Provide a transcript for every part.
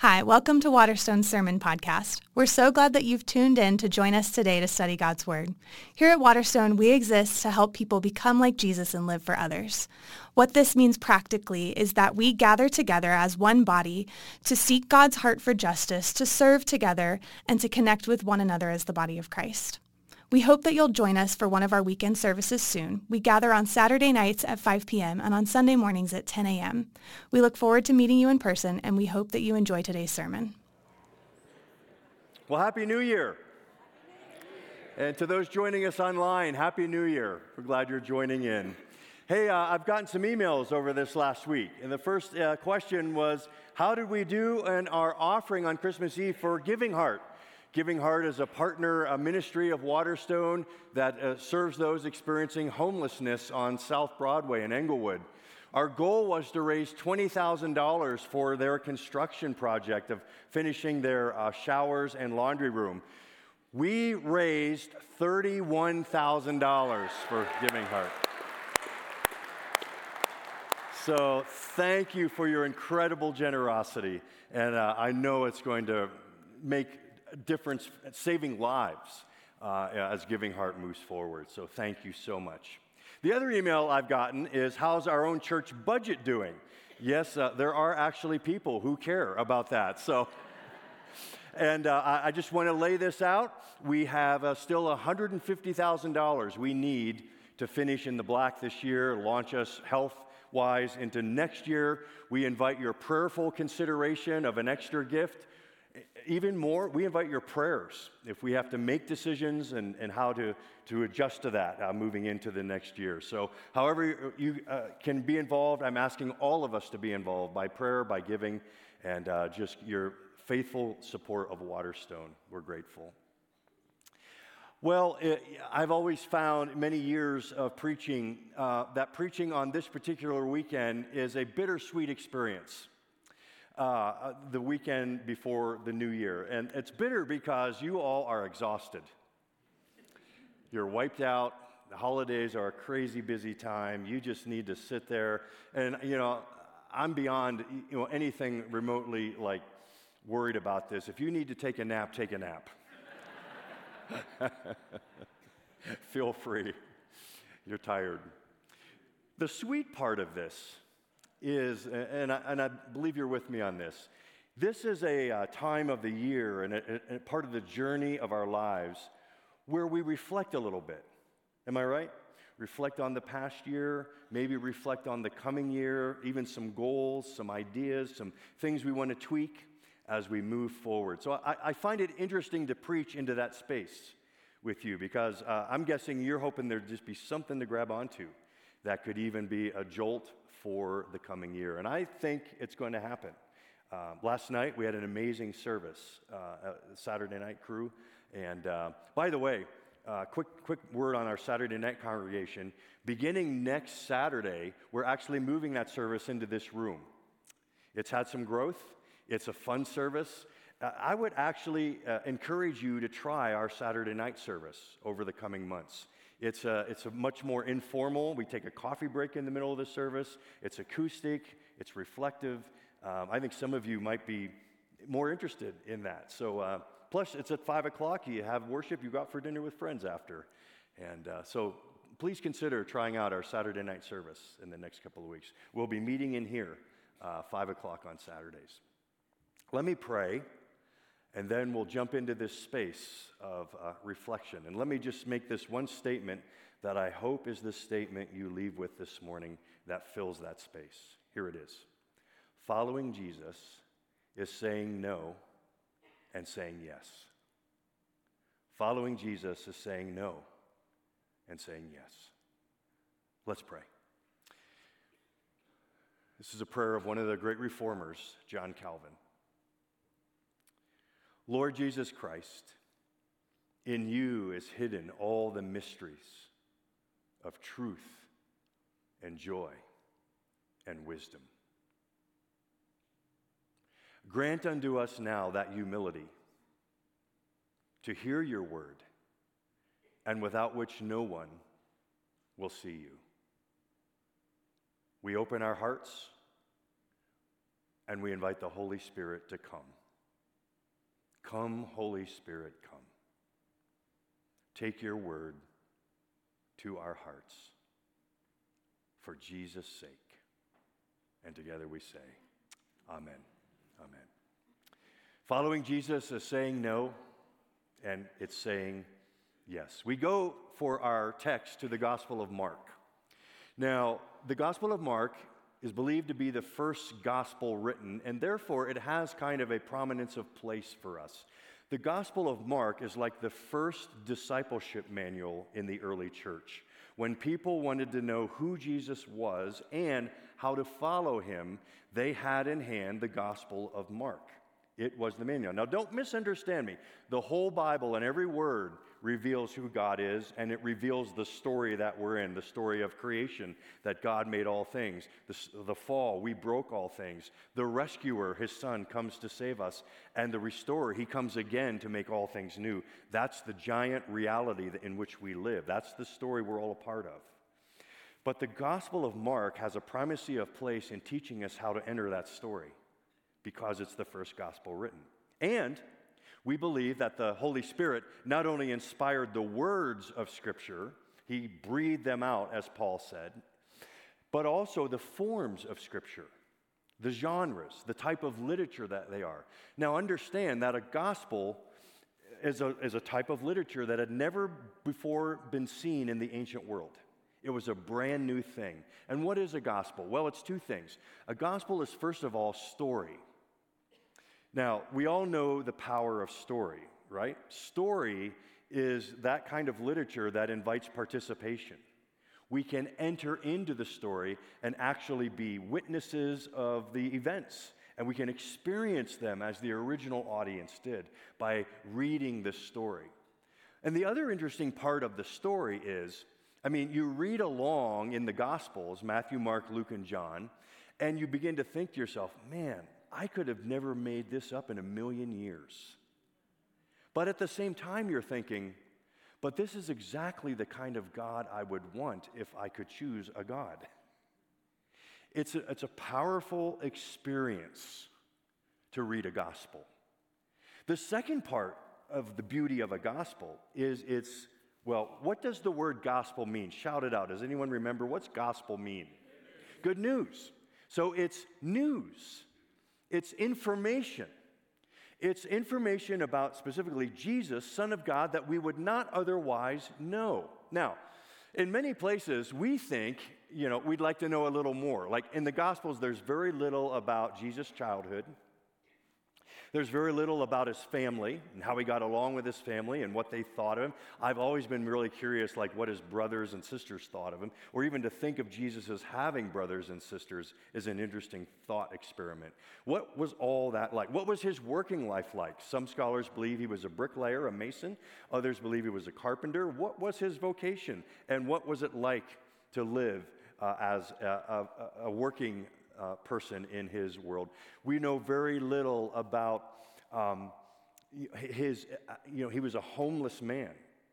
Hi, welcome to Waterstone's Sermon Podcast. We're so glad that you've tuned in to join us today to study God's Word. Here at Waterstone, we exist to help people become like Jesus and live for others. What this means practically is that we gather together as one body to seek God's heart for justice, to serve together, and to connect with one another as the body of Christ. We hope that you'll join us for one of our weekend services soon. We gather on Saturday nights at 5 p.m. and on Sunday mornings at 10 a.m. We look forward to meeting you in person, and we hope that you enjoy today's sermon. Well, Happy New Year. And to those joining us online, Happy New Year. We're glad you're joining in. Hey, I've gotten some emails over this last week, and the first question was, how did we do in our offering on Christmas Eve for Giving Heart? Giving Heart is a partner, a ministry of Waterstone that serves those experiencing homelessness on South Broadway in Englewood. Our goal was to raise $20,000 for their construction project of finishing their showers and laundry room. We raised $31,000 for Giving Heart. So thank you for your incredible generosity, and I know it's going to make difference, saving lives as Giving Heart moves forward. So thank you so much. The other email I've gotten is, how's our own church budget doing? Yes, there are actually people who care about that. So, and I just want to lay this out. We have still $150,000 we need to finish in the black this year, launch us health-wise into next year. We invite your prayerful consideration of an extra gift. Even more, we invite your prayers if we have to make decisions and how to adjust to that moving into the next year. So however you can be involved, I'm asking all of us to be involved by prayer, by giving, and just your faithful support of Waterstone. We're grateful. Well, I've always found many years of preaching that preaching on this particular weekend is a bittersweet experience. The weekend before the new year. And it's bitter because you all are exhausted. You're wiped out. The holidays are a crazy busy time. You just need to sit there. And, you know, I'm beyond anything remotely like worried about this. If you need to take a nap, take a nap. Feel free. You're tired. The sweet part of this is, and I believe you're with me on this, this is a time of the year and a part of the journey of our lives where we reflect a little bit. Am I right? Reflect on the past year, maybe reflect on the coming year, even some goals, some ideas, some things we want to tweak as we move forward. So I find it interesting to preach into that space with you because I'm guessing you're hoping there'd just be something to grab onto that could even be a jolt for the coming year, and I think it's going to happen. Last night, we had an amazing service, Saturday night crew, and by the way, quick word on our Saturday night congregation. Beginning next Saturday, we're actually moving that service into this room. It's had some growth. It's a fun service. I would actually encourage you to try our Saturday night service over the coming months. It's a much more informal. We take a coffee break in the middle of the service. It's acoustic. It's reflective. I think some of you might be more interested in that. So plus, it's at 5 o'clock. You have worship. You go out for dinner with friends after. And so please consider trying out our Saturday night service in the next couple of weeks. We'll be meeting in here 5 o'clock on Saturdays. Let me pray. And then we'll jump into this space of reflection. And let me just make this one statement that I hope is the statement you leave with this morning that fills that space. Here it is. Following Jesus is saying no and saying yes. Following Jesus is saying no and saying yes. Let's pray. This is a prayer of one of the great reformers, John Calvin. Lord Jesus Christ, in you is hidden all the mysteries of truth and joy and wisdom. Grant unto us now that humility to hear your word, and without which no one will see you. We open our hearts, and we invite the Holy Spirit to come. Come, Holy Spirit, come. Take your word to our hearts for Jesus' sake. And together we say, Amen. Amen. Following Jesus is saying no, and it's saying yes. We go for our text to the Gospel of Mark. Now, the Gospel of Mark is believed to be the first gospel written, and therefore it has kind of a prominence of place for us. The Gospel of Mark is like the first discipleship manual in the early church, when people wanted to know who Jesus was and how to follow him. They had in hand the Gospel of Mark. It was the manual. Now, don't misunderstand me. The whole Bible and every word reveals who God is, and it reveals the story that we're in, the story of creation, that God made all things, the fall, we broke all things, the rescuer, his son, comes to save us, and the restorer, he comes again to make all things new. That's the giant reality in which we live. That's the story we're all a part of. But the Gospel of Mark has a primacy of place in teaching us how to enter that story, because it's the first gospel written. And we believe that the Holy Spirit not only inspired the words of Scripture, he breathed them out, as Paul said, but also the forms of Scripture, the genres, the type of literature that they are. Now understand that a gospel is a type of literature that had never before been seen in the ancient world. It was a brand new thing. And what is a gospel? Well, it's two things. A gospel is, first of all, story. Now, we all know the power of story, right? Story is that kind of literature that invites participation. We can enter into the story and actually be witnesses of the events, and we can experience them as the original audience did by reading the story. And the other interesting part of the story is, you read along in the Gospels, Matthew, Mark, Luke, and John, and you begin to think to yourself, man, I could have never made this up in a million years. But at the same time, you're thinking, but this is exactly the kind of God I would want if I could choose a God. It's a powerful experience to read a gospel. The second part of the beauty of a gospel is what does the word gospel mean? Shout it out. Does anyone remember? What's gospel mean? Good news. So it's news. It's information. It's information about specifically Jesus, Son of God, that we would not otherwise know. Now, in many places, we think, we'd like to know a little more. Like in the Gospels, there's very little about Jesus' childhood. There's very little about his family and how he got along with his family and what they thought of him. I've always been really curious, like what his brothers and sisters thought of him, or even to think of Jesus as having brothers and sisters is an interesting thought experiment. What was all that like? What was his working life like? Some scholars believe he was a bricklayer, a mason. Others believe he was a carpenter. What was his vocation? And what was it like to live as a working person in his world? We know very little about he was a homeless man.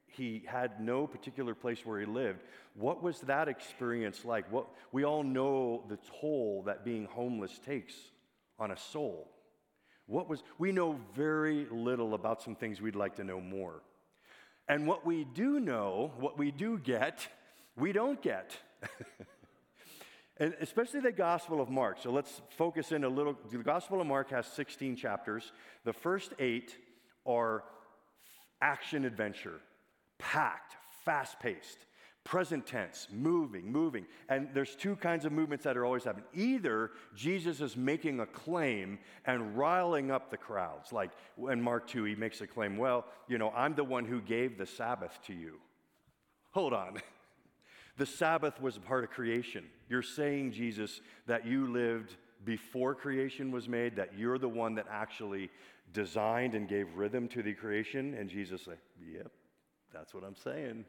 He had no particular place where he lived. What was that experience like? We all know the toll that being homeless takes on a soul. We know very little about some things we'd like to know more. And what we do know, what we do get, we don't get. And especially the Gospel of Mark. So let's focus in a little. The Gospel of Mark has 16 chapters. The first 8 are action-adventure, packed, fast-paced, present tense, moving. And there's two kinds of movements that are always happening. Either Jesus is making a claim and riling up the crowds. Like in Mark 2, he makes a claim, I'm the one who gave the Sabbath to you. Hold on. The Sabbath was a part of creation. You're saying, Jesus, that you lived before creation was made, that you're the one that actually designed and gave rhythm to the creation. And Jesus said, yep, that's what I'm saying.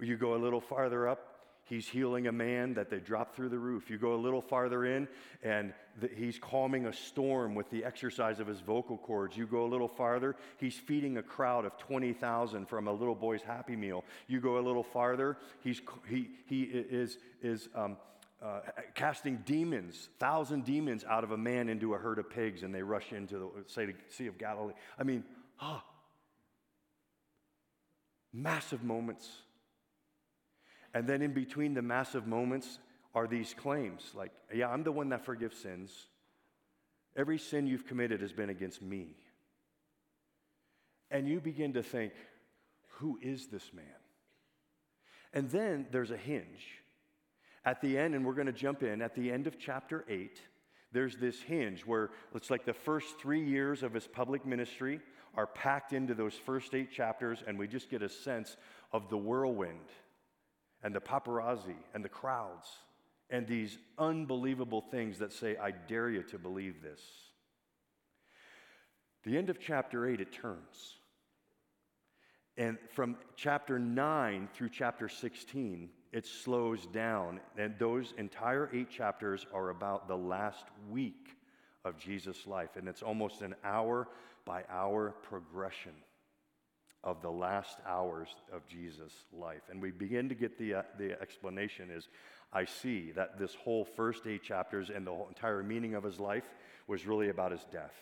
You go a little farther up, he's healing a man that they dropped through the roof. You go a little farther in, and he's calming a storm with the exercise of his vocal cords. You go a little farther, he's feeding a crowd of 20,000 from a little boy's Happy Meal. You go a little farther, he's he is casting demons, 1,000 demons out of a man into a herd of pigs, and they rush into the Sea of Galilee. I mean, massive moments. And then in between the massive moments are these claims like, yeah, I'm the one that forgives sins. Every sin you've committed has been against me. And you begin to think, who is this man? And then there's a hinge. At the end, and we're going to jump in, at the end of chapter 8, there's this hinge where it's like the first 3 years of his public ministry are packed into those first 8 chapters, and we just get a sense of the whirlwind and the paparazzi and the crowds and these unbelievable things that say, I dare you to believe this. The end of chapter 8, it turns. And from chapter 9 through chapter 16, it slows down, and those entire 8 chapters are about the last week of Jesus' life, and it's almost an hour-by-hour progression of the last hours of Jesus' life. And we begin to get the explanation is, I see that this whole first 8 chapters and the whole entire meaning of his life was really about his death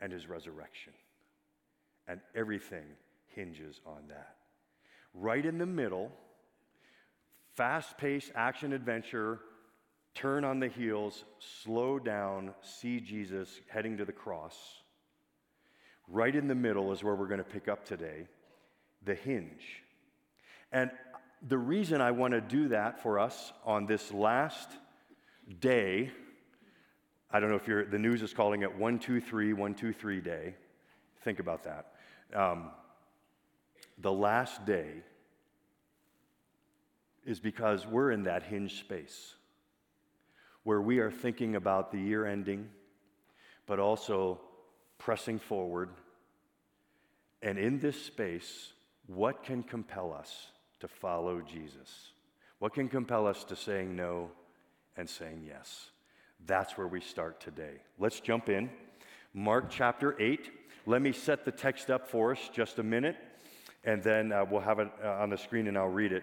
and his resurrection, and everything hinges on that. Right in the middle, fast-paced action-adventure, turn on the heels, slow down, see Jesus heading to the cross. Right in the middle is where we're going to pick up today, the hinge. And the reason I want to do that for us on this last day, I don't know if the news is calling it 123 day. Think about that. The last day is because we're in that hinge space where we are thinking about the year ending, but also pressing forward. And in this space, what can compel us to follow Jesus? What can compel us to saying no and saying yes? That's where we start today. Let's jump in. Mark chapter 8. Let me set the text up for us just a minute. And then we'll have it on the screen and I'll read it.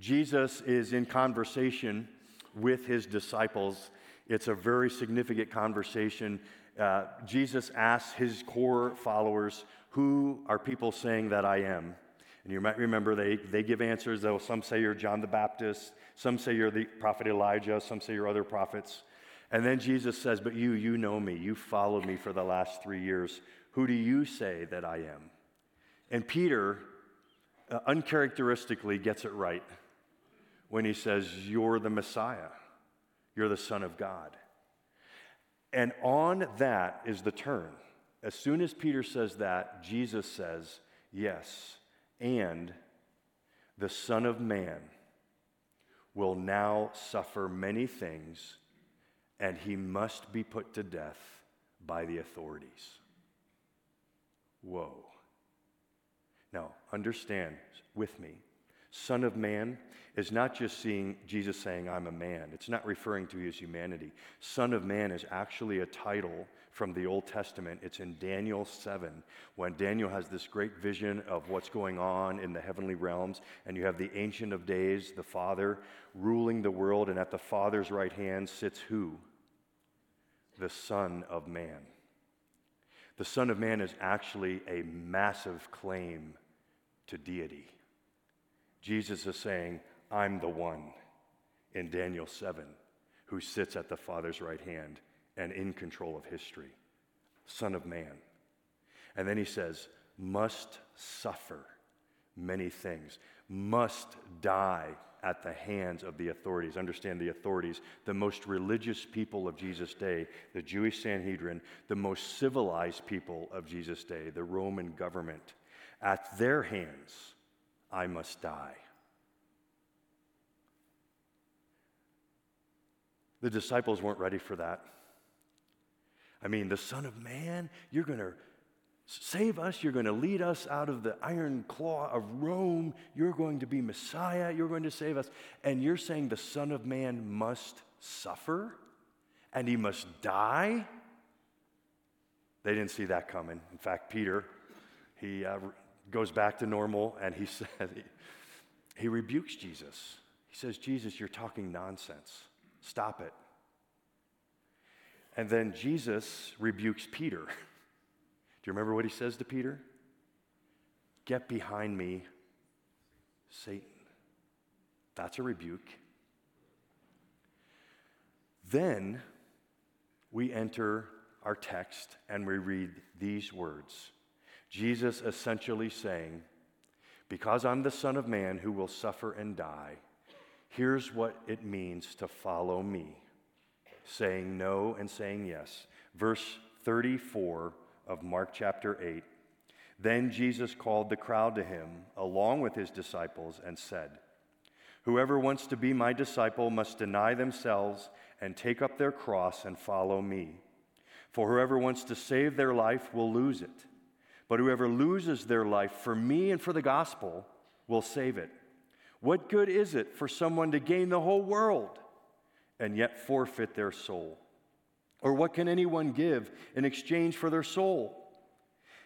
Jesus is in conversation with his disciples. It's a very significant conversation. Jesus asks his core followers, who are people saying that I am? And you might remember they give answers, though. Some say you're John the Baptist. Some say you're the prophet Elijah. Some say you're other prophets. And then Jesus says, but you know me. You followed me for the last 3 years. Who do you say that I am? And Peter uncharacteristically gets it right when he says, you're the Messiah, you're the Son of God. And on that is the turn. As soon as Peter says that, Jesus says, yes, and the Son of Man will now suffer many things, and he must be put to death by the authorities. Whoa. Now, understand with me, Son of Man is not just seeing Jesus saying, I'm a man. It's not referring to his humanity. Son of Man is actually a title from the Old Testament. It's in Daniel 7, when Daniel has this great vision of what's going on in the heavenly realms, and you have the Ancient of Days, the Father, ruling the world, and at the Father's right hand sits who? The Son of Man. The Son of Man is actually a massive claim to deity. Jesus is saying, I'm the one in Daniel 7 who sits at the Father's right hand and in control of history, Son of Man. And then he says, must suffer many things, must die at the hands of the authorities. Understand the authorities, the most religious people of Jesus' day, the Jewish Sanhedrin, the most civilized people of Jesus' day, the Roman government. At their hands, I must die. The disciples weren't ready for that. I mean, the Son of Man, you're going to save us, you're going to lead us out of the iron claw of Rome, you're going to be Messiah, you're going to save us, and you're saying the Son of Man must suffer and he must die? They didn't see that coming. In fact, Peter, he goes back to normal and he rebukes Jesus. He says, Jesus, you're talking nonsense. Stop it. And then Jesus rebukes Peter. Do you remember what he says to Peter? Get behind me, Satan. That's a rebuke. Then we enter our text and we read these words. Jesus essentially saying, because I'm the Son of Man who will suffer and die, here's what it means to follow me. Saying no and saying yes. Verse 34 of Mark chapter 8. Then Jesus called the crowd to him along with his disciples and said, whoever wants to be my disciple must deny themselves and take up their cross and follow me. For whoever wants to save their life will lose it. But whoever loses their life for me and for the gospel will save it. What good is it for someone to gain the whole world and yet forfeit their soul? Or what can anyone give in exchange for their soul?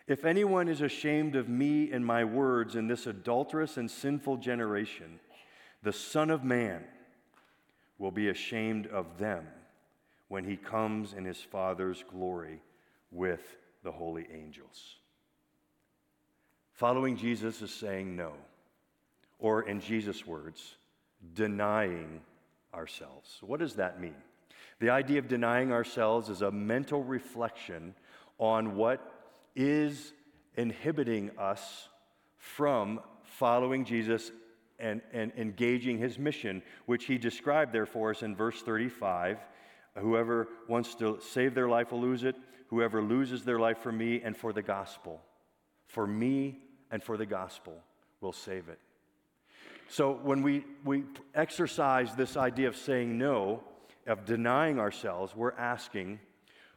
If anyone is ashamed of me and my words in this adulterous and sinful generation, the Son of Man will be ashamed of them when he comes in his Father's glory with the holy angels. Following Jesus is saying no, or in Jesus' words, denying ourselves. What does that mean? The idea of denying ourselves is a mental reflection on what is inhibiting us from following Jesus and engaging his mission, which he described there for us in verse 35. Whoever wants to save their life will lose it. Whoever loses their life for me and for the gospel, for me and for the gospel will save it. So when we exercise this idea of saying no, of denying ourselves, we're asking,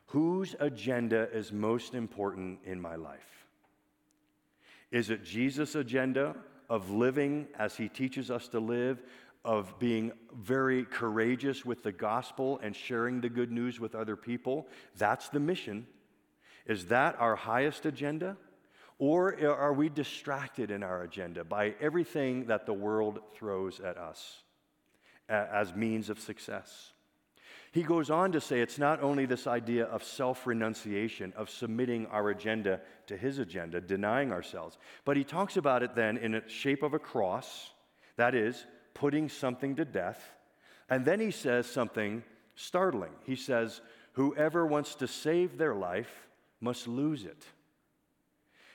whose agenda is most important in my life? Is it Jesus' agenda of living as he teaches us to live, of being very courageous with the gospel and sharing the good news with other people? That's the mission. Is that our highest agenda? Or are we distracted in our agenda by everything that the world throws at us as means of success? He goes on to say it's not only this idea of self-renunciation, of submitting our agenda to his agenda, denying ourselves, but he talks about it then in the shape of a cross, that is, putting something to death, and then he says something startling. He says, whoever wants to save their life must lose it.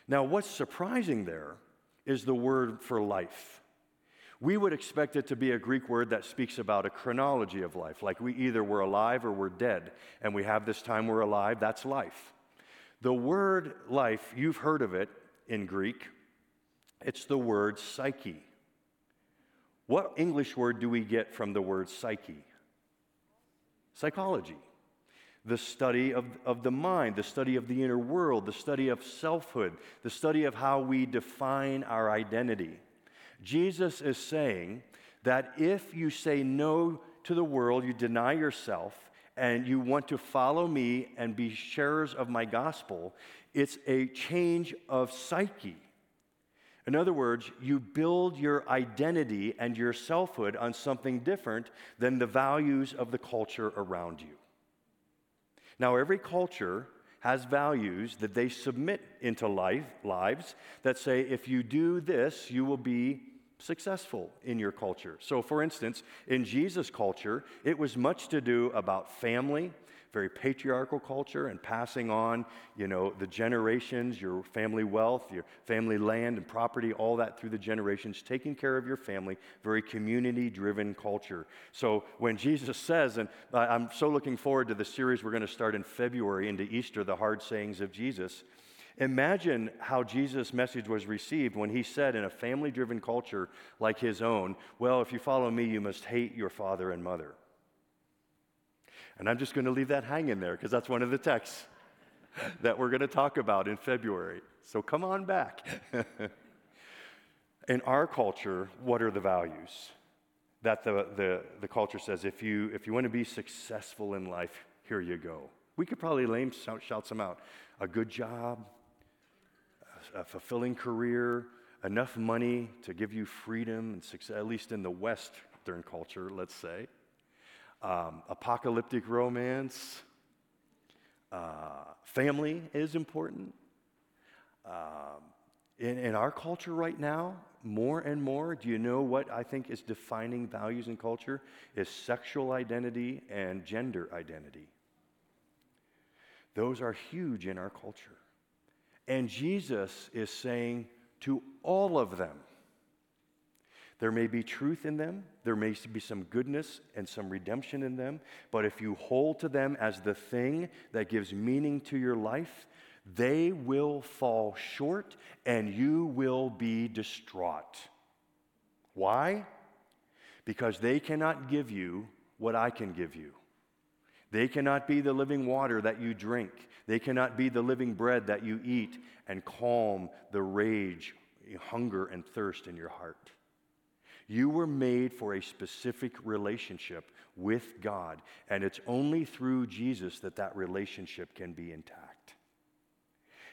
Now, what's surprising there is the word for life. We would expect it to be a Greek word that speaks about a chronology of life, like we either were alive or we're dead, and we have this time we're alive, that's life. The word life, you've heard of it in Greek, it's the word psyche. What English word do we get from the word psyche? Psychology. The study of the mind, the study of the inner world, the study of selfhood, the study of how we define our identity. Jesus is saying that if you say no to the world, you deny yourself, and you want to follow me and be sharers of my gospel, it's a change of psyche. In other words, you build your identity and your selfhood on something different than the values of the culture around you. Now, every culture has values that they submit into lives that say, if you do this, you will be successful in your culture. So, for instance, in Jesus' culture, it was much to do about family, very patriarchal culture, and passing on, the generations, your family wealth, your family land and property, all that through the generations, taking care of your family, very community-driven culture. So when Jesus says, and I'm so looking forward to the series we're going to start in February into Easter, the hard sayings of Jesus, imagine how Jesus' message was received when he said in a family-driven culture like his own, well, if you follow me, you must hate your father and mother. And I'm just going to leave that hanging there because that's one of the texts that we're going to talk about in February. So come on back. In our culture, what are the values? That the culture says, if you want to be successful in life, here you go. We could probably shout some out. A good job, a fulfilling career, enough money to give you freedom and success, at least in the West Western culture, let's say. Apocalyptic romance. Family is important. In our culture right now, more and more, do you know what I think is defining values in culture? Is sexual identity and gender identity. Those are huge in our culture. And Jesus is saying to all of them, there may be truth in them, there may be some goodness and some redemption in them, but if you hold to them as the thing that gives meaning to your life, they will fall short and you will be distraught. Why? Because they cannot give you what I can give you. They cannot be the living water that you drink. They cannot be the living bread that you eat and calm the rage, hunger, and thirst in your heart. You were made for a specific relationship with God, and it's only through Jesus that that relationship can be intact.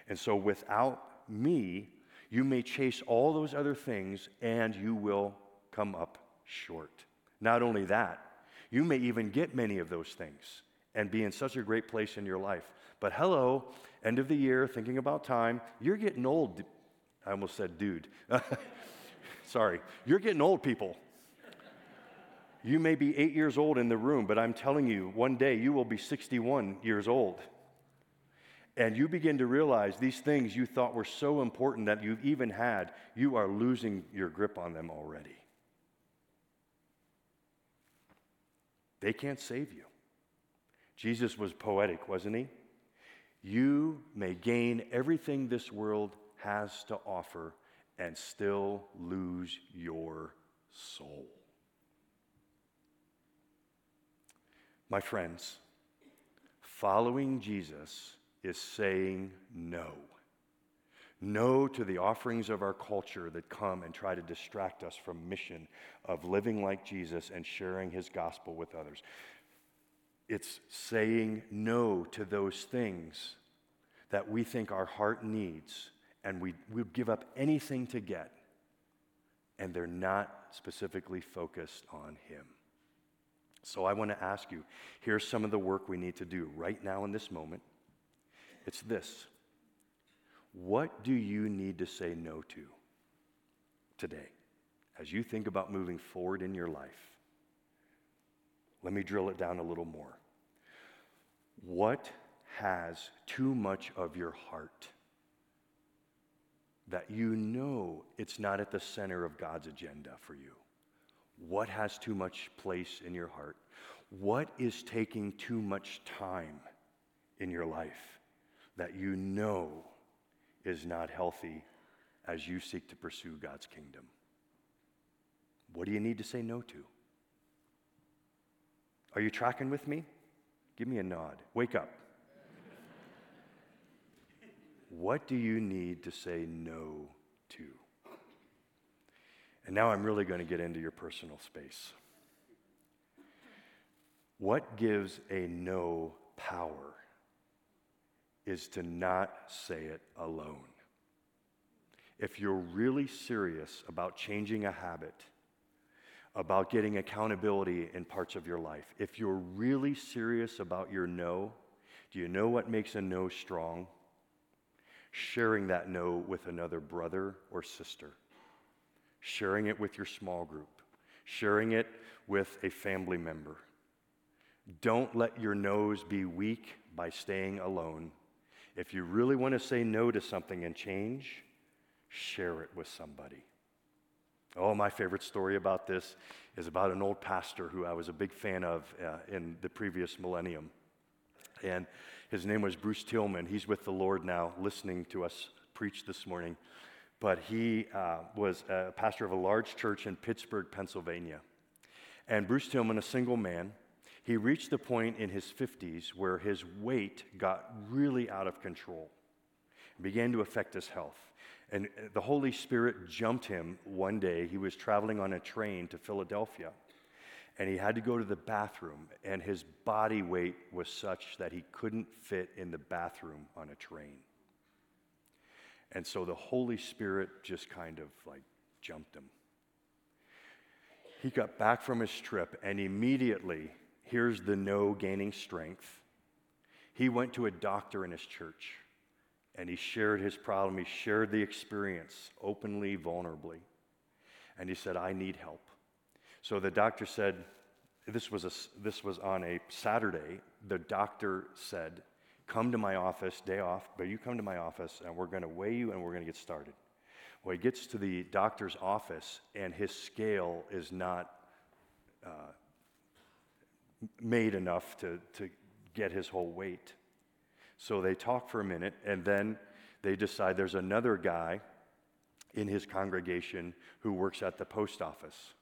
And so without me, you may chase all those other things and you will come up short. Not only that, you may even get many of those things and be in such a great place in your life. But hello, end of the year, thinking about time, you're getting old. I almost said dude. Sorry. You're getting old, people. You may be 8 years old in the room, but I'm telling you, one day you will be 61 years old. And you begin to realize these things you thought were so important that you even had, you are losing your grip on them already. They can't save you. Jesus was poetic, wasn't he? You may gain everything this world has to offer and still lose your soul. My friends, following Jesus is saying no. No to the offerings of our culture that come and try to distract us from mission of living like Jesus and sharing his gospel with others. It's saying no to those things that we think our heart needs and we give up anything to get, and they're not specifically focused on him. So I want to ask you, here's some of the work we need to do right now in this moment. It's this. What do you need to say no to today as you think about moving forward in your life? Let me drill it down a little more. What has too much of your heart that you know it's not at the center of God's agenda for you? What has too much place in your heart? What is taking too much time in your life that you know is not healthy as you seek to pursue God's kingdom? What do you need to say no to? Are you tracking with me? Give me a nod. Wake up. What do you need to say no to? And now I'm really going to get into your personal space. What gives a no power is to not say it alone. If you're really serious about changing a habit, about getting accountability in parts of your life, if you're really serious about your no, do you know what makes a no strong? Sharing that no with another brother or sister. Sharing it with your small group. Sharing it with a family member. Don't let your no's be weak by staying alone. If you really want to say no to something and change, share it with somebody. Oh, my favorite story about this is about an old pastor who I was a big fan of in the previous millennium. And his name was Bruce Tillman. He's with the Lord now, listening to us preach this morning. But he was a pastor of a large church in Pittsburgh, Pennsylvania. And Bruce Tillman, a single man, he reached the point in his 50s where his weight got really out of control and began to affect his health. And the Holy Spirit jumped him one day. He was traveling on a train to Philadelphia, and he had to go to the bathroom, and his body weight was such that he couldn't fit in the bathroom on a train. And so the Holy Spirit just kind of like jumped him. He got back from his trip and immediately, here's the no gaining strength, he went to a doctor in his church and he shared his problem. He shared the experience openly, vulnerably. And he said, I need help. So the doctor said, this was on a Saturday. The doctor said, come to my office, day off, but you come to my office and we're going to weigh you and we're going to get started. Well, he gets to the doctor's office and his scale is not made enough to get his whole weight. So they talk for a minute and then they decide there's another guy in his congregation who works at the post office.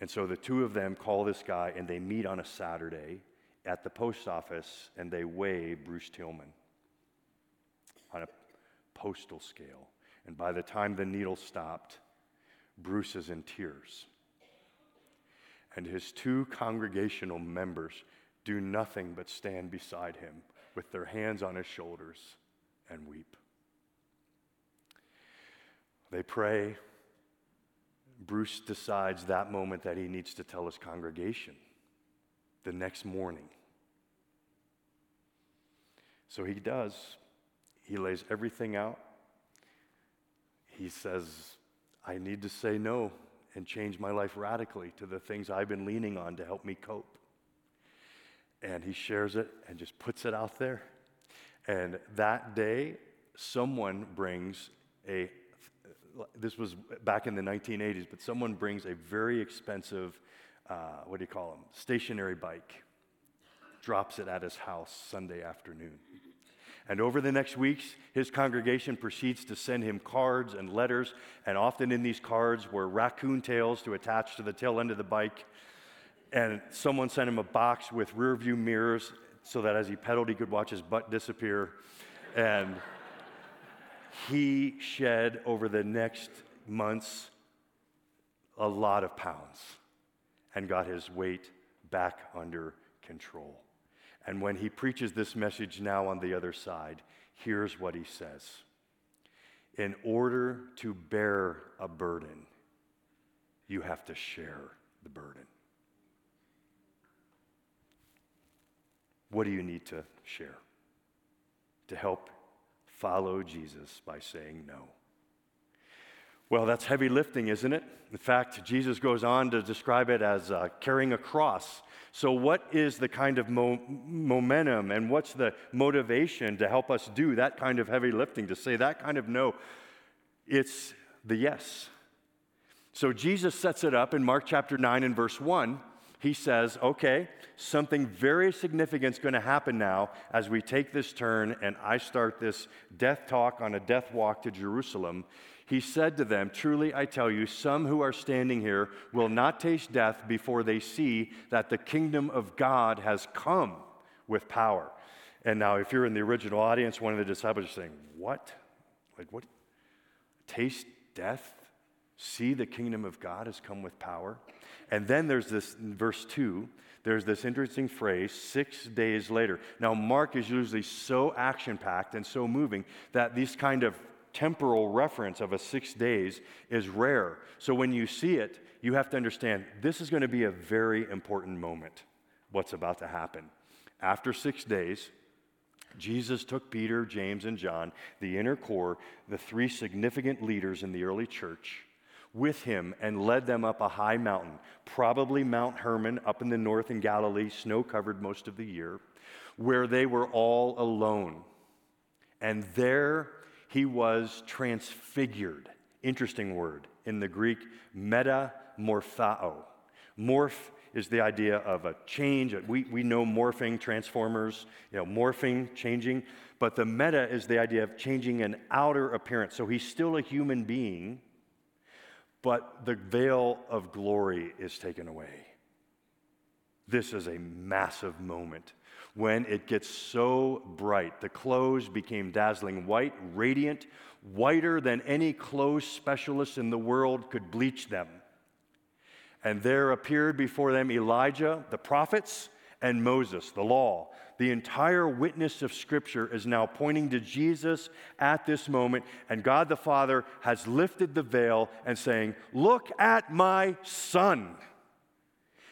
And so the two of them call this guy and they meet on a Saturday at the post office and they weigh Bruce Tillman on a postal scale. And by the time the needle stopped, Bruce is in tears. And his two congregational members do nothing but stand beside him with their hands on his shoulders and weep. They pray. Bruce decides that moment that he needs to tell his congregation the next morning. So he does. He lays everything out. He says, I need to say no and change my life radically to the things I've been leaning on to help me cope. And he shares it and just puts it out there. And that day, someone brings this was back in the 1980s, but someone brings a very expensive, stationary bike, drops it at his house Sunday afternoon. And over the next weeks, his congregation proceeds to send him cards and letters, and often in these cards were raccoon tails to attach to the tail end of the bike. And someone sent him a box with rearview mirrors so that as he pedaled, he could watch his butt disappear. And he shed over the next months a lot of pounds and got his weight back under control. And when he preaches this message now on the other side, here's what he says. In order to bear a burden, you have to share the burden. What do you need to share to help follow Jesus by saying no? Well, that's heavy lifting, isn't it? In fact, Jesus goes on to describe it as carrying a cross. So what is the kind of momentum and what's the motivation to help us do that kind of heavy lifting, to say that kind of no? It's the yes. So Jesus sets it up in Mark chapter 9 and verse 1. He says, okay, something very significant is going to happen now as we take this turn and I start this death talk on a death walk to Jerusalem. He said to them, truly I tell you, some who are standing here will not taste death before they see that the kingdom of God has come with power. And now if you're in the original audience, one of the disciples is saying, what? Like what? Taste death? See the kingdom of God has come with power? And then there's this, in verse 2, there's this interesting phrase, 6 days later. Now Mark is usually so action-packed and so moving that these kind of temporal reference of a 6 days is rare. So when you see it, you have to understand this is going to be a very important moment, what's about to happen. After 6 days, Jesus took Peter, James, and John, the inner core, the three significant leaders in the early church, with him and led them up a high mountain, probably Mount Hermon up in the north in Galilee, snow-covered most of the year, where they were all alone. And there he was transfigured. Interesting word in the Greek, metamorphao. Morph is the idea of a change. We know morphing, transformers, morphing, changing. But the meta is the idea of changing an outer appearance. So he's still a human being, but the veil of glory is taken away. This is a massive moment. When it gets so bright, the clothes became dazzling white, radiant, whiter than any clothes specialist in the world could bleach them. And there appeared before them Elijah, the prophets, and Moses, the law. The entire witness of Scripture is now pointing to Jesus at this moment, and God the Father has lifted the veil and saying, "Look at my Son.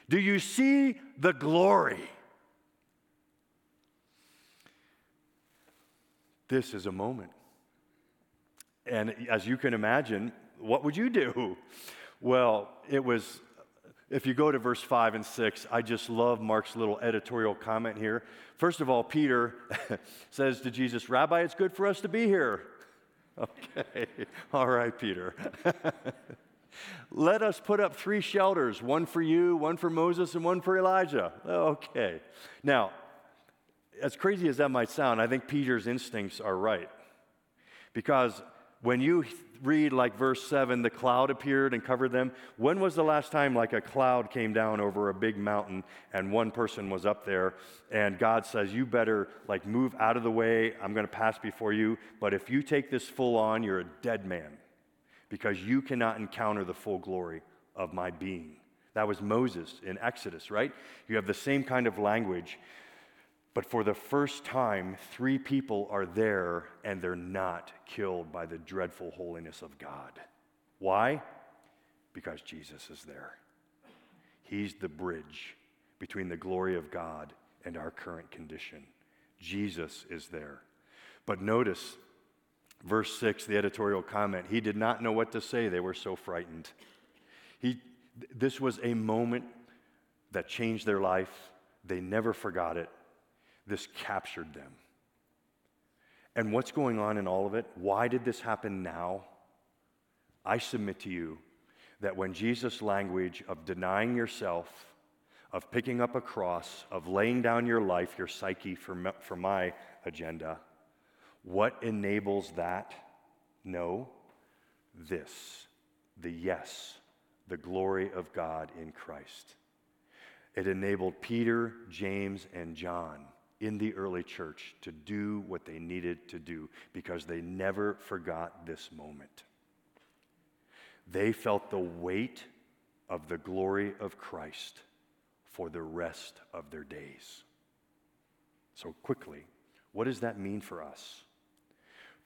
Do you see the glory?" This is a moment. And as you can imagine, what would you do? Well, it was, if you go to verse 5 and 6, I just love Mark's little editorial comment here. First of all, Peter says to Jesus, "Rabbi, it's good for us to be here." Okay, all right, Peter. "Let us put up three shelters, one for you, one for Moses, and one for Elijah." Okay. Now, as crazy as that might sound, I think Peter's instincts are right. Because when you read like verse 7, the cloud appeared and covered them. When was the last time like a cloud came down over a big mountain and one person was up there and God says, "You better like move out of the way. I'm going to pass before you. But if you take this full on, you're a dead man because you cannot encounter the full glory of my being." That was Moses in Exodus, right? You have the same kind of language. But for the first time, three people are there, and they're not killed by the dreadful holiness of God. Why? Because Jesus is there. He's the bridge between the glory of God and our current condition. Jesus is there. But notice, verse 6, the editorial comment, he did not know what to say. They were so frightened. This was a moment that changed their life. They never forgot it. This captured them. And what's going on in all of it? Why did this happen now? I submit to you that when Jesus' language of denying yourself, of picking up a cross, of laying down your life, your psyche for my agenda, what enables that? No, this, the yes, the glory of God in Christ. It enabled Peter, James, and John in the early church to do what they needed to do because they never forgot this moment. They felt the weight of the glory of Christ for the rest of their days. So quickly, what does that mean for us?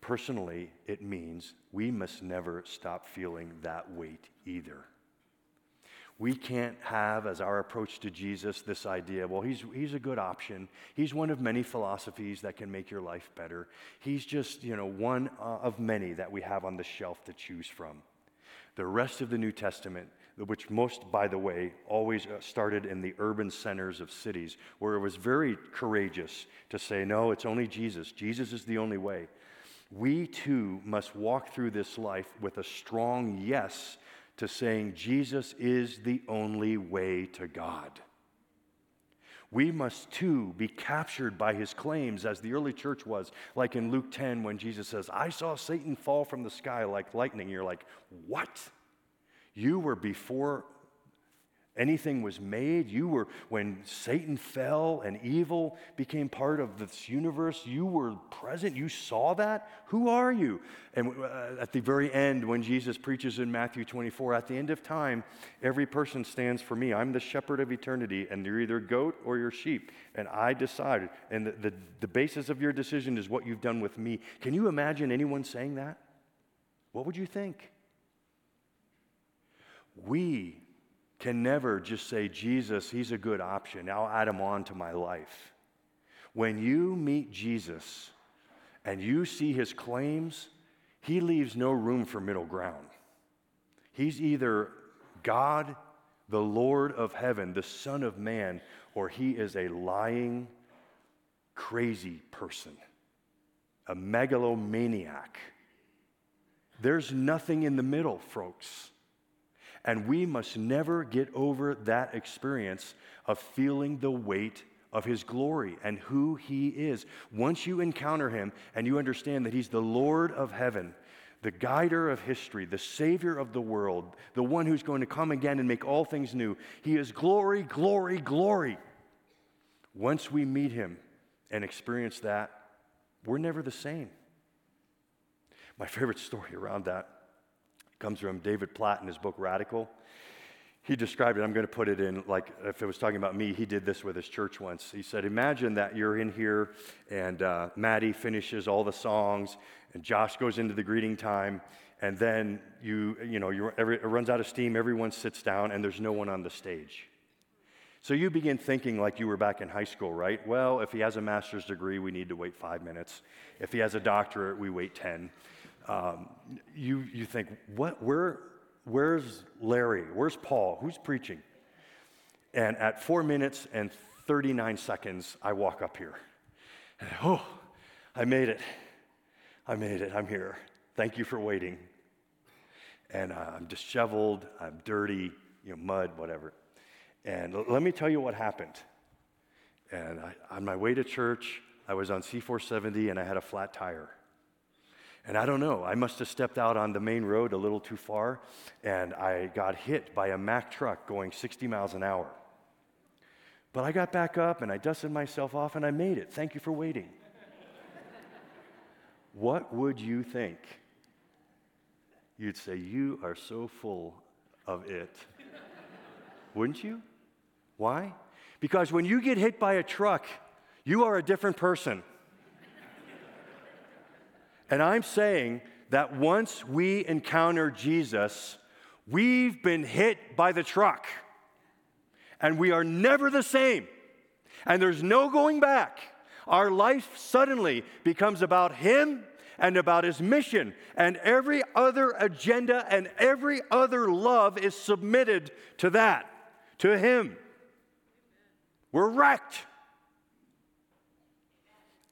Personally, it means we must never stop feeling that weight either. We can't have as our approach to Jesus this idea, well, he's a good option. He's one of many philosophies that can make your life better. He's just, one of many that we have on the shelf to choose from. The rest of the New Testament, which most, by the way, always started in the urban centers of cities, where it was very courageous to say, no, it's only Jesus. Jesus is the only way. We too must walk through this life with a strong yes to saying Jesus is the only way to God. We must too be captured by his claims as the early church was, like in Luke 10 when Jesus says, "I saw Satan fall from the sky like lightning." You're like, what? You were before anything was made. You were, when Satan fell and evil became part of this universe, you were present. You saw that. Who are you? And at the very end, when Jesus preaches in Matthew 24, at the end of time, every person stands for me. I'm the shepherd of eternity, and you're either goat or you're sheep. And I decided, and the basis of your decision is what you've done with me. Can you imagine anyone saying that? What would you think? We can never just say, Jesus, he's a good option. I'll add him on to my life. When you meet Jesus and you see his claims, he leaves no room for middle ground. He's either God, the Lord of heaven, the Son of Man, or he is a lying, crazy person, a megalomaniac. There's nothing in the middle, folks. And we must never get over that experience of feeling the weight of his glory and who he is. Once you encounter him and you understand that he's the Lord of heaven, the guider of history, the savior of the world, the one who's going to come again and make all things new, he is glory, glory, glory. Once we meet him and experience that, we're never the same. My favorite story around that comes from David Platt in his book Radical. He described it, I'm going to put it in, like if it was talking about me, he did this with his church once. He said, imagine that you're in here and Maddie finishes all the songs and Josh goes into the greeting time, and then it runs out of steam, everyone sits down, and there's no one on the stage. So you begin thinking like you were back in high school, right? Well, if he has a master's degree, we need to wait 5 minutes. If he has a doctorate, we wait 10. You think, what? Where's Larry? Where's Paul? Who's preaching? And at 4 minutes and 39 seconds, I walk up here. And, oh, I made it. I'm here. Thank you for waiting. And I'm disheveled. I'm dirty. Mud, whatever. And let me tell you what happened. And on my way to church, I was on C470 and I had a flat tire. And I don't know, I must have stepped out on the main road a little too far, and I got hit by a Mack truck going 60 miles an hour. But I got back up and I dusted myself off and I made it. Thank you for waiting. What would you think? You'd say, you are so full of it. Wouldn't you? Why? Because when you get hit by a truck, you are a different person. And I'm saying that once we encounter Jesus, we've been hit by the truck. And we are never the same. And there's no going back. Our life suddenly becomes about Him and about His mission. And every other agenda and every other love is submitted to that, to Him. We're wrecked.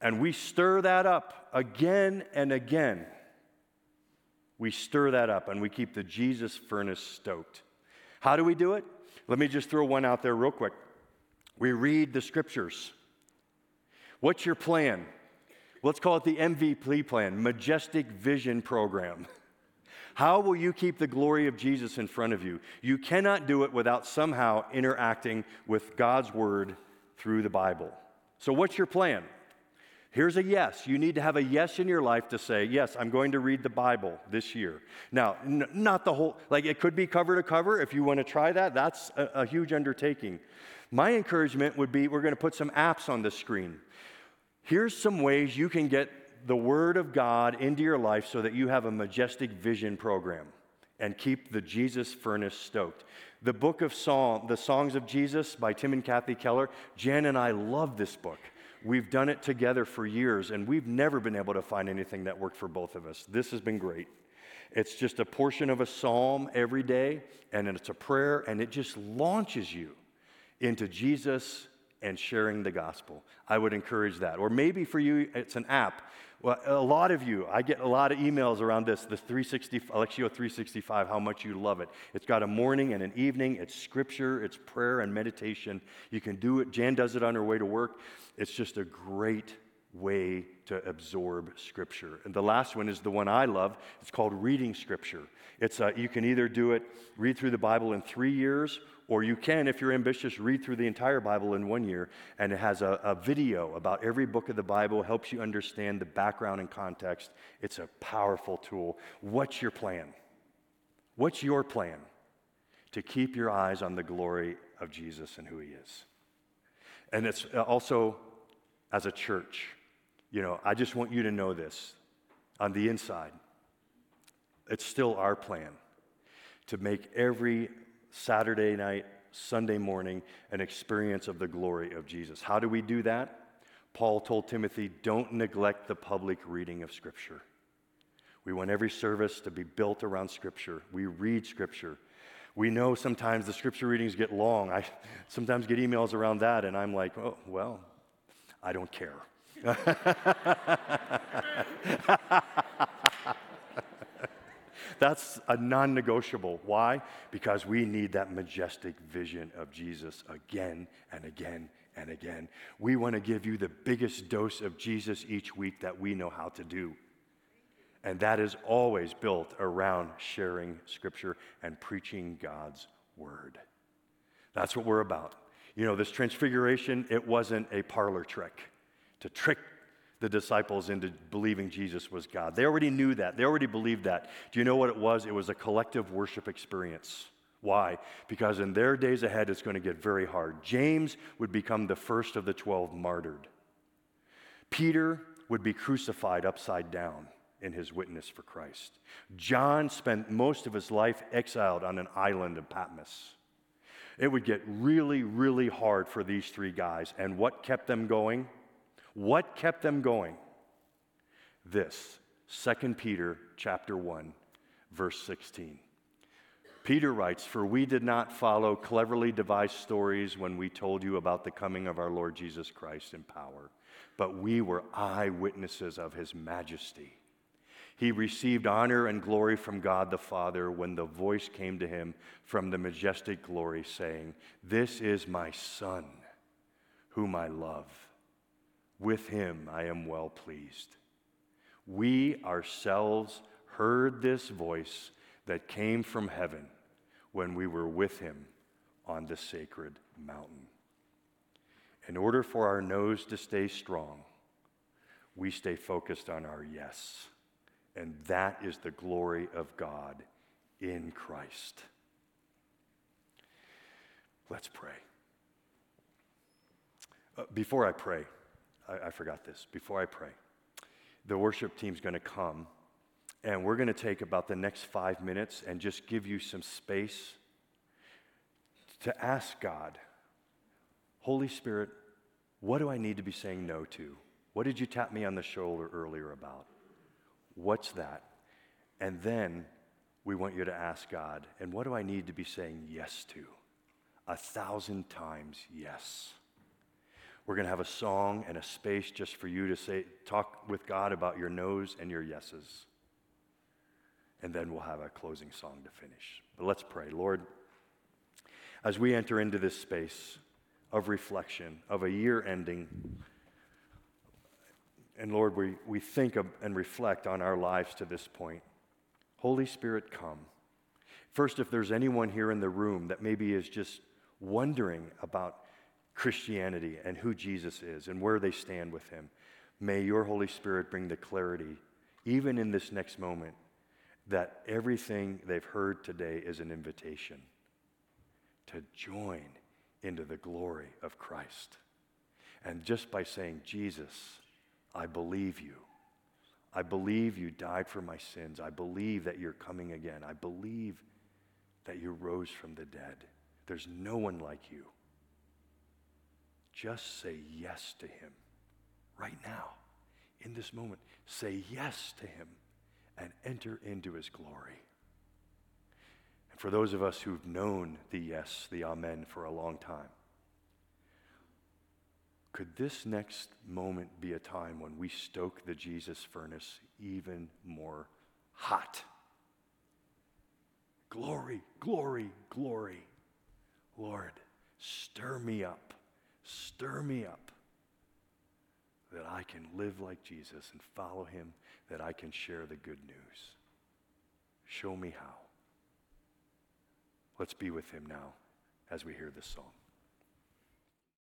And we stir that up again and again. We stir that up and we keep the Jesus furnace stoked. How do we do it? Let me just throw one out there real quick. We read the scriptures. What's your plan? Let's call it the MVP plan, Majestic Vision Program. How will you keep the glory of Jesus in front of you? You cannot do it without somehow interacting with God's Word through the Bible. So what's your plan? Here's a yes. You need to have a yes in your life to say, yes, I'm going to read the Bible this year. Now, not the whole, it could be cover to cover. If you want to try that, that's a huge undertaking. My encouragement would be, we're going to put some apps on the screen. Here's some ways you can get the Word of God into your life so that you have a Majestic Vision Program and keep the Jesus furnace stoked. The book of Psalms, The Songs of Jesus by Tim and Kathy Keller, Jan and I love this book. We've done it together for years, and we've never been able to find anything that worked for both of us. This has been great. It's just a portion of a psalm every day, and it's a prayer, and it just launches you into Jesus and sharing the gospel. I would encourage that. Or maybe for you, it's an app. Well, a lot of you, I get a lot of emails around this, the Lectio 365, how much you love it. It's got a morning and an evening. It's scripture, it's prayer and meditation. You can do it. Jan does it on her way to work. It's just a great way to absorb scripture. And the last one is the one I love. It's called reading scripture. It's you can either do it, read through the Bible in 3 years, or you can, if you're ambitious, read through the entire Bible in 1 year, and it has a video about every book of the Bible, helps you understand the background and context. It's a powerful tool. What's your plan? What's your plan to keep your eyes on the glory of Jesus and who He is? And it's also, as a church, I just want you to know this. On the inside, it's still our plan to make every Saturday night, Sunday morning, an experience of the glory of Jesus. How do we do that? Paul told Timothy, don't neglect the public reading of Scripture. We want every service to be built around Scripture. We read Scripture. We know sometimes the Scripture readings get long. I sometimes get emails around that, and I'm like, oh, well, I don't care. That's a non-negotiable. Why? Because we need that majestic vision of Jesus again and again and again. We want to give you the biggest dose of Jesus each week that we know how to do. And that is always built around sharing Scripture and preaching God's Word. That's what we're about. This transfiguration, it wasn't a parlor trick to trick the disciples into believing Jesus was God. They already knew that. They already believed that. Do you know what it was? It was a collective worship experience Why? Because in their days ahead, it's going to get very hard. James would become the first of the 12 martyred. Peter would be crucified upside down in his witness for Christ. John spent most of his life exiled on an island in Patmos. It would get really, really hard for these three guys. And what kept them going? What kept them going? This, 2 Peter chapter 1, verse 16. Peter writes, "For we did not follow cleverly devised stories when we told you about the coming of our Lord Jesus Christ in power, but we were eyewitnesses of his majesty. He received honor and glory from God the Father when the voice came to him from the majestic glory saying, 'This is my Son, whom I love. With him I am well pleased.' We ourselves heard this voice that came from heaven when we were with him on the sacred mountain." In order for our nose to stay strong, we stay focused on our yes. And that is the glory of God in Christ. Let's pray. Before I pray, I forgot this. Before I pray, the worship team's going to come. And we're going to take about the next 5 minutes and just give you some space to ask God, "Holy Spirit, what do I need to be saying no to? What did you tap me on the shoulder earlier about? What's that?" And then we want you to ask God, "And what do I need to be saying yes to?" 1,000 times yes. We're going to have a song and a space just for you to say, talk with God about your no's and your yeses. And then we'll have a closing song to finish. But let's pray. Lord, as we enter into this space of reflection, of a year ending, and Lord, we think of and reflect on our lives to this point. Holy Spirit, come. First, if there's anyone here in the room that maybe is just wondering about Christianity and who Jesus is and where they stand with him, may your Holy Spirit bring the clarity, even in this next moment, that everything they've heard today is an invitation to join into the glory of Christ. And just by saying, "Jesus, I believe you. I believe you died for my sins. I believe that you're coming again. I believe that you rose from the dead. There's no one like you." Just say yes to him right now, in this moment. Say yes to him and enter into his glory. And for those of us who've known the yes, the amen for a long time, could this next moment be a time when we stoke the Jesus furnace even more hot? Glory, glory, glory. Lord, stir me up, that I can live like Jesus and follow him, that I can share the good news. Show me how. Let's be with him now as we hear this song.